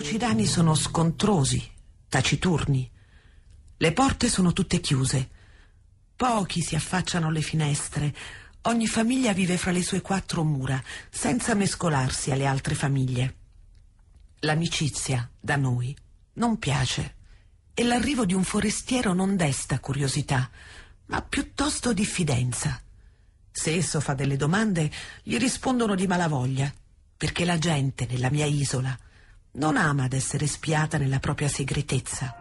tirocidani sono scontrosi, taciturni. Le porte sono tutte chiuse. Pochi si affacciano alle finestre. Ogni famiglia vive fra le sue quattro mura, senza mescolarsi alle altre famiglie. L'amicizia, da noi, non piace. E l'arrivo di un forestiero non desta curiosità, ma piuttosto diffidenza. Se esso fa delle domande, gli rispondono di malavoglia, perché la gente nella mia isola non ama ad essere spiata nella propria segretezza.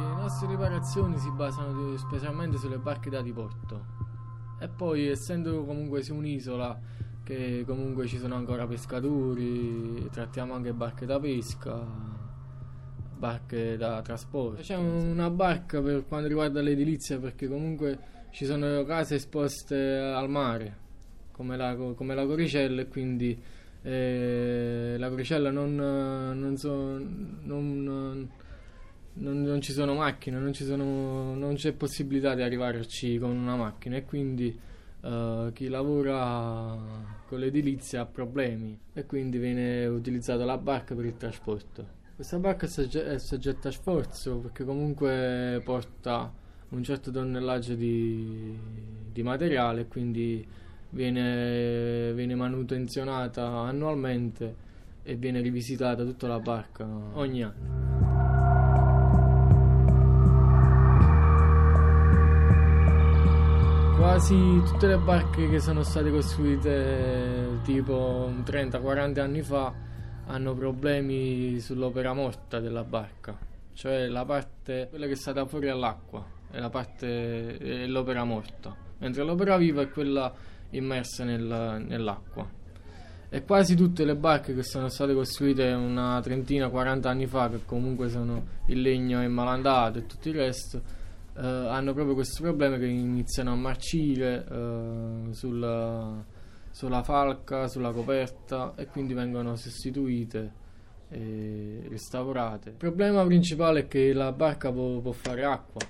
Le nostre riparazioni si basano specialmente sulle barche da diporto. E poi, essendo comunque su un'isola, che comunque ci sono ancora pescatori, trattiamo anche barche da pesca, barche da trasporto. Facciamo una barca per quanto riguarda l'edilizia, perché comunque ci sono case esposte al mare, come la Coricella, e quindi la Coricella non ci sono macchine, non c'è possibilità di arrivarci con una macchina, e quindi chi lavora con l'edilizia ha problemi, e quindi viene utilizzata la barca per il trasporto. Questa barca è soggetta a sforzo, perché comunque porta un certo tonnellaggio di materiale, quindi viene manutenzionata annualmente e viene rivisitata tutta la barca ogni anno. Quasi tutte le barche che sono state costruite tipo 30-40 anni fa hanno problemi sull'opera morta della barca, cioè la parte, quella che è stata fuori all'acqua, è l'opera morta, mentre l'opera viva è quella immersa nell'acqua. E quasi tutte le barche che sono state costruite una 30-40 anni fa, che comunque sono il legno è malandato e tutto il resto, hanno proprio questo problema, che iniziano a marcire sulla falca, sulla coperta, e quindi vengono sostituite e restaurate. Il problema principale è che la barca può fare acqua.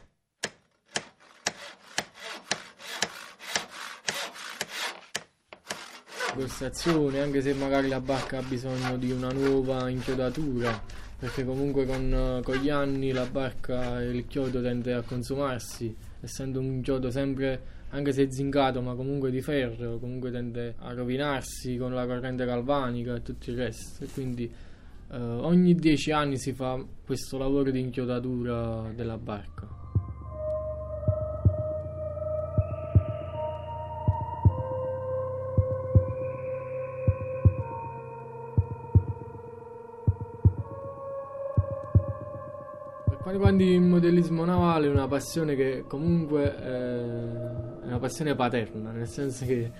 Costazione, anche se magari la barca ha bisogno di una nuova inchiodatura, perché comunque con gli anni la barca, il chiodo tende a consumarsi, essendo un chiodo sempre, anche se zincato, ma comunque di ferro, comunque tende a rovinarsi con la corrente galvanica e tutto il resto. E quindi ogni 10 anni si fa questo lavoro di inchiodatura della barca. Per quanto riguarda il modellismo navale, è una passione che comunque è una passione paterna, nel senso che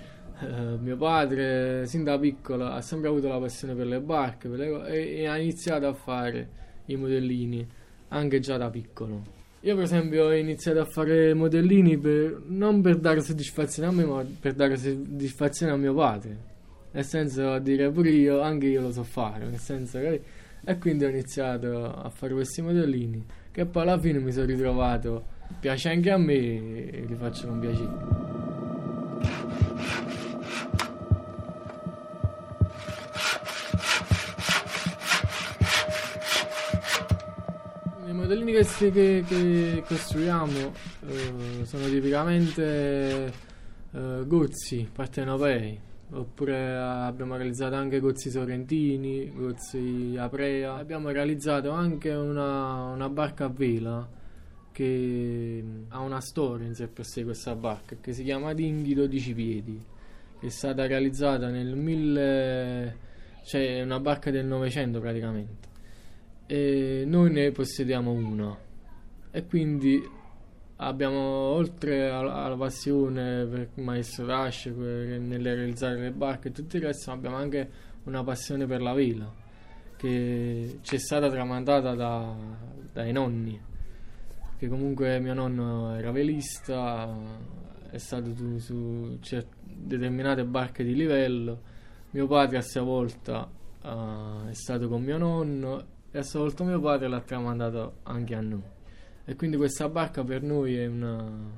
mio padre, sin da piccolo, ha sempre avuto la passione per le barche e ha iniziato a fare i modellini anche già da piccolo. Io, per esempio, ho iniziato a fare modellini non per dare soddisfazione a me, ma per dare soddisfazione a mio padre, nel senso, a dire anche io lo so fare, nel senso che. E quindi ho iniziato a fare questi modellini, che poi alla fine mi sono ritrovato. Piace anche a me e li faccio con piacere. I modellini che costruiamo sono tipicamente gozzi partenopei, oppure abbiamo realizzato anche gozzi sorrentini, gozzi aprea. Abbiamo realizzato anche una barca a vela, che ha una storia in sé per sé questa barca, che si chiama Dinghi 12 Piedi, che è stata realizzata nel 1000, cioè una barca del 900 praticamente, e noi ne possediamo una, e quindi abbiamo, oltre alla passione per Maestro Rush nel realizzare le barche e tutto il resto, abbiamo anche una passione per la vela, che ci è stata tramandata dai nonni, che comunque mio nonno era velista, è stato su determinate barche di livello. Mio padre a sua volta è stato con mio nonno, e ha stravolto mio padre e l'ha tramandato anche a noi. E quindi questa barca per noi è un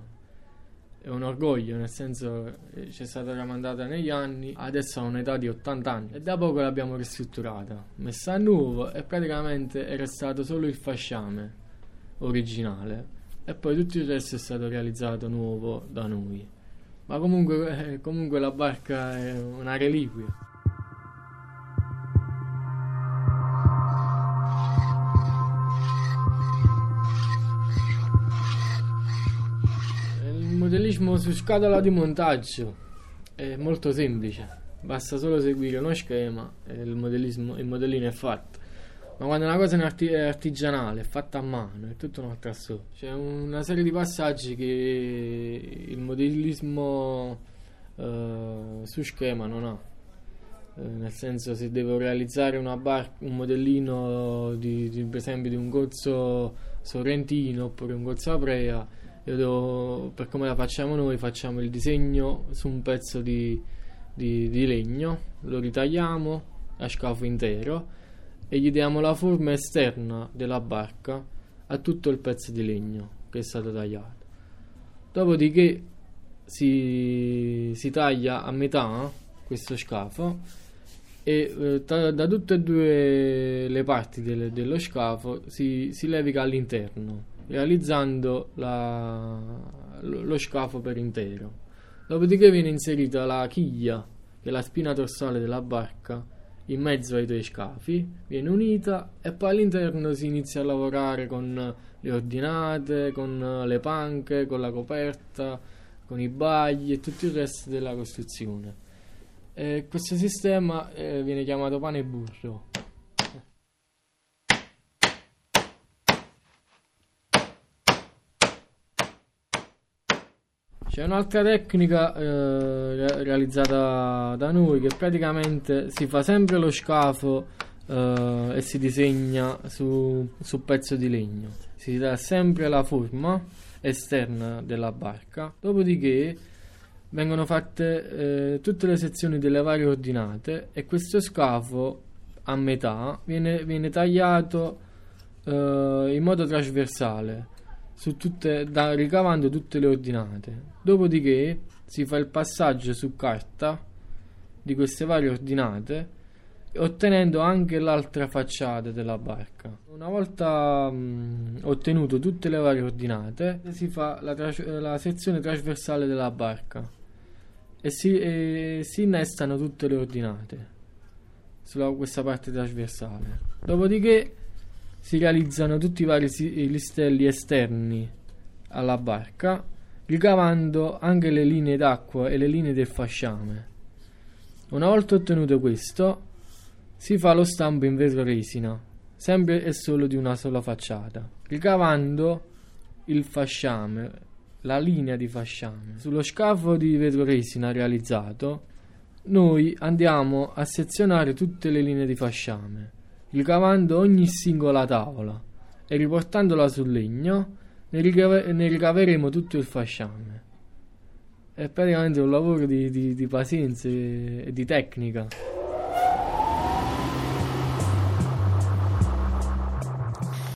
orgoglio, nel senso c'è stata tramandata negli anni, adesso ha un'età di 80 anni e da poco l'abbiamo ristrutturata, messa a nuovo, e praticamente è restato solo il fasciame originale e poi tutto il resto è stato realizzato nuovo da noi. Ma comunque la barca è una reliquia. Il modellismo su scatola di montaggio è molto semplice, basta solo seguire uno schema e il modellino è fatto. Ma quando una cosa è artigianale, è fatta a mano, è tutta un'altra storia. C'è una serie di passaggi che il modellismo su schema non ha, nel senso, se devo realizzare un modellino per esempio di un gozzo sorrentino oppure un gozzo aprea, per come la facciamo noi, facciamo il disegno su un pezzo di legno, lo ritagliamo a scafo intero e gli diamo la forma esterna della barca a tutto il pezzo di legno che è stato tagliato. Dopodiché si taglia a metà questo scafo e da tutte e due le parti dello scafo si levica all'interno, realizzando lo scafo per intero. Dopodiché viene inserita la chiglia, che è la spina dorsale della barca, in mezzo ai due scafi, viene unita e poi all'interno si inizia a lavorare con le ordinate, con le panche, con la coperta, con i bagli e tutto il resto della costruzione. E questo sistema viene chiamato pane e burro. C'è un'altra tecnica realizzata da noi, che praticamente si fa sempre lo scafo e si disegna su pezzo di legno, si dà sempre la forma esterna della barca. Dopodiché vengono fatte tutte le sezioni delle varie ordinate e questo scafo a metà viene tagliato in modo trasversale, ricavando tutte le ordinate. Dopodiché si fa il passaggio su carta di queste varie ordinate, ottenendo anche l'altra facciata della barca. Una volta ottenuto tutte le varie ordinate, si fa la sezione trasversale della barca e si innestano tutte le ordinate sulla questa parte trasversale. Dopodiché si realizzano tutti i vari listelli esterni alla barca, ricavando anche le linee d'acqua e le linee del fasciame. Una volta ottenuto questo, si fa lo stampo in vetro resina, sempre e solo di una sola facciata, ricavando il fasciame, la linea di fasciame. Sullo scafo di vetro resina realizzato, noi andiamo a sezionare tutte le linee di fasciame, ricavando ogni singola tavola e riportandola sul legno ne ricaveremo tutto il fasciame. È praticamente un lavoro di pazienza e di tecnica.